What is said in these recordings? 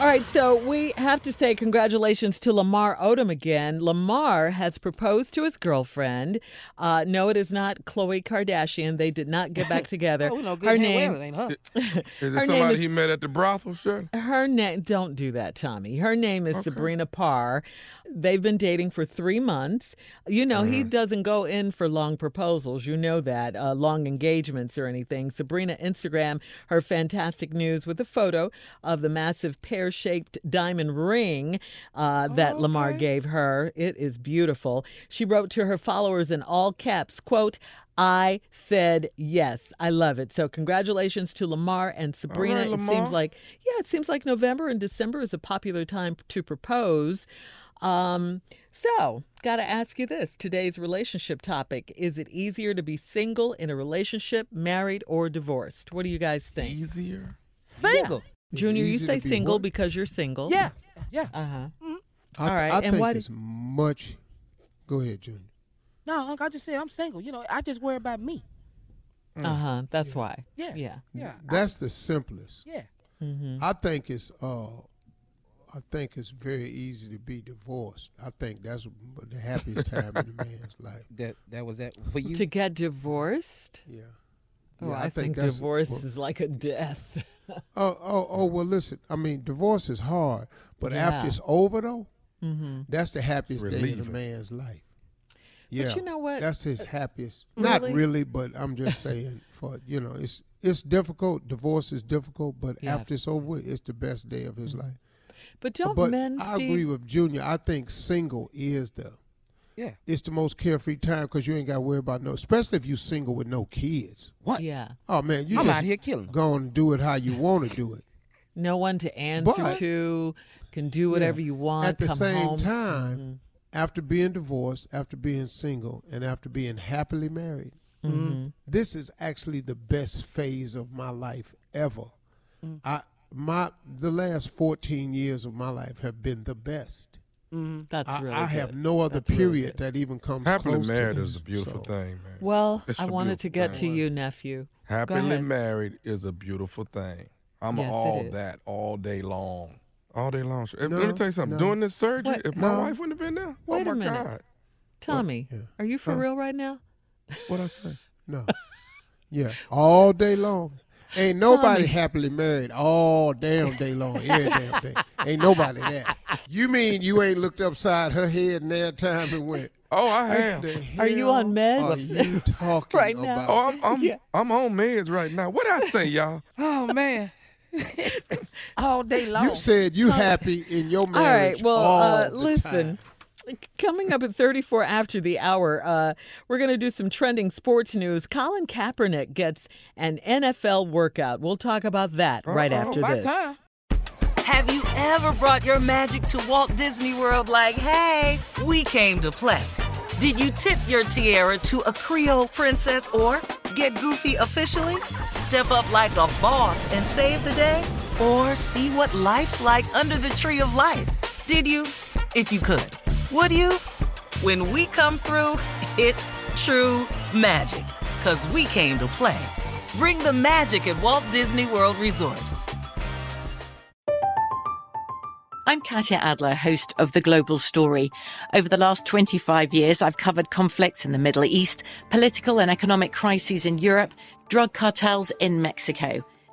All right, so we have to say congratulations to Lamar Odom again. Lamar has proposed to his girlfriend. No, it is not Khloe Kardashian. They did not get back together. Oh, no, good. Her name, huh? Is it somebody he met at the brothel, sure? Her name, don't do that, Tommy. Her name is Sabrina Parr. They've been dating for 3 months. You know, he doesn't go in for long proposals. You know that, long engagements or anything. Sabrina Instagrammed her fantastic news with a photo of the massive pear shaped diamond ring that Lamar gave her. It is beautiful. She wrote to her followers in all caps, quote, "I said yes." I love it. So congratulations to Lamar and Sabrina. All right, Lamar. It seems like November and December is a popular time to propose. So got to ask you this. Today's relationship topic. Is it easier to be single in a relationship, married or divorced? What do you guys think? Easier? Single. Yeah. Junior, you say single because you're single. Yeah, yeah. All right. I think it's much. Go ahead, Junior. No, I just said I'm single. You know, I just worry about me. That's why. Yeah. That's the simplest. Yeah. Mm-hmm. I think it's very easy to be divorced. I think that's the happiest time in a man's life. That was that for you to get divorced. Yeah. Oh, I think divorce is like a death. Well, listen. I mean, divorce is hard, but after it's over, though, that's the happiest day in a man's life. Yeah, but you know what? That's his happiest. Really? Not really, but I'm just saying. It's difficult. Divorce is difficult, but after it's over, it's the best day of his life. But I agree with Junior. I think single is the. Yeah, it's the most carefree time because you ain't got to worry about especially if you're single with no kids. What? Yeah. Oh, man, I'm just out here killing. Go and do it how you want to do it. No one to answer to, can do whatever you want. At the same time, after being divorced, after being single, and after being happily married, this is actually the best phase of my life ever. Mm. The last 14 years of my life have been the best. Mm-hmm. That's really. I have no other period that even comes happily close to happily married is a beautiful thing, man. Well, I wanted to get to you, nephew. Happily married is a beautiful thing. I'm all that all day long. All day long. No, let me tell you something. No. Doing this surgery, what? If my wife wouldn't have been there, Wait a minute. Tommy, are you for real right now? What'd I say? No. Yeah, all day long. Ain't nobody happily married all damn day long, every damn day. Ain't nobody that. You mean you ain't looked upside her head and that time and went, oh, I have. Are you on meds? Are you talking right now? About? Oh, I'm on meds right now. What'd I say, y'all? Oh, man. All day long. You said you happy in your marriage all the time. Coming up at 34 after the hour, we're going to do some trending sports news. Colin Kaepernick gets an NFL workout. We'll talk about that right after this. Time. Have you ever brought your magic to Walt Disney World like, hey, we came to play? Did you tip your tiara to a Creole princess or get goofy officially? Step up like a boss and save the day? Or see what life's like under the tree of life? Did you? If you could. Would you? When we come through, it's true magic. 'Cause we came to play. Bring the magic at Walt Disney World Resort. I'm Katya Adler, host of The Global Story. Over the last 25 years, I've covered conflicts in the Middle East, political and economic crises in Europe, drug cartels in Mexico.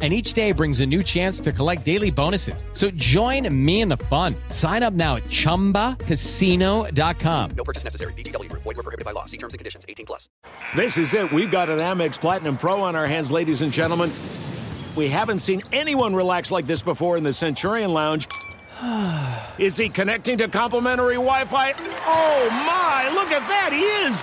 And each day brings a new chance to collect daily bonuses. So join me in the fun. Sign up now at ChumbaCasino.com. No purchase necessary. VGW. Void where prohibited by law. See terms and conditions. 18+. This is it. We've got an Amex Platinum Pro on our hands, ladies and gentlemen. We haven't seen anyone relax like this before in the Centurion Lounge. Is he connecting to complimentary Wi-Fi? Oh, my. Look at that. He is.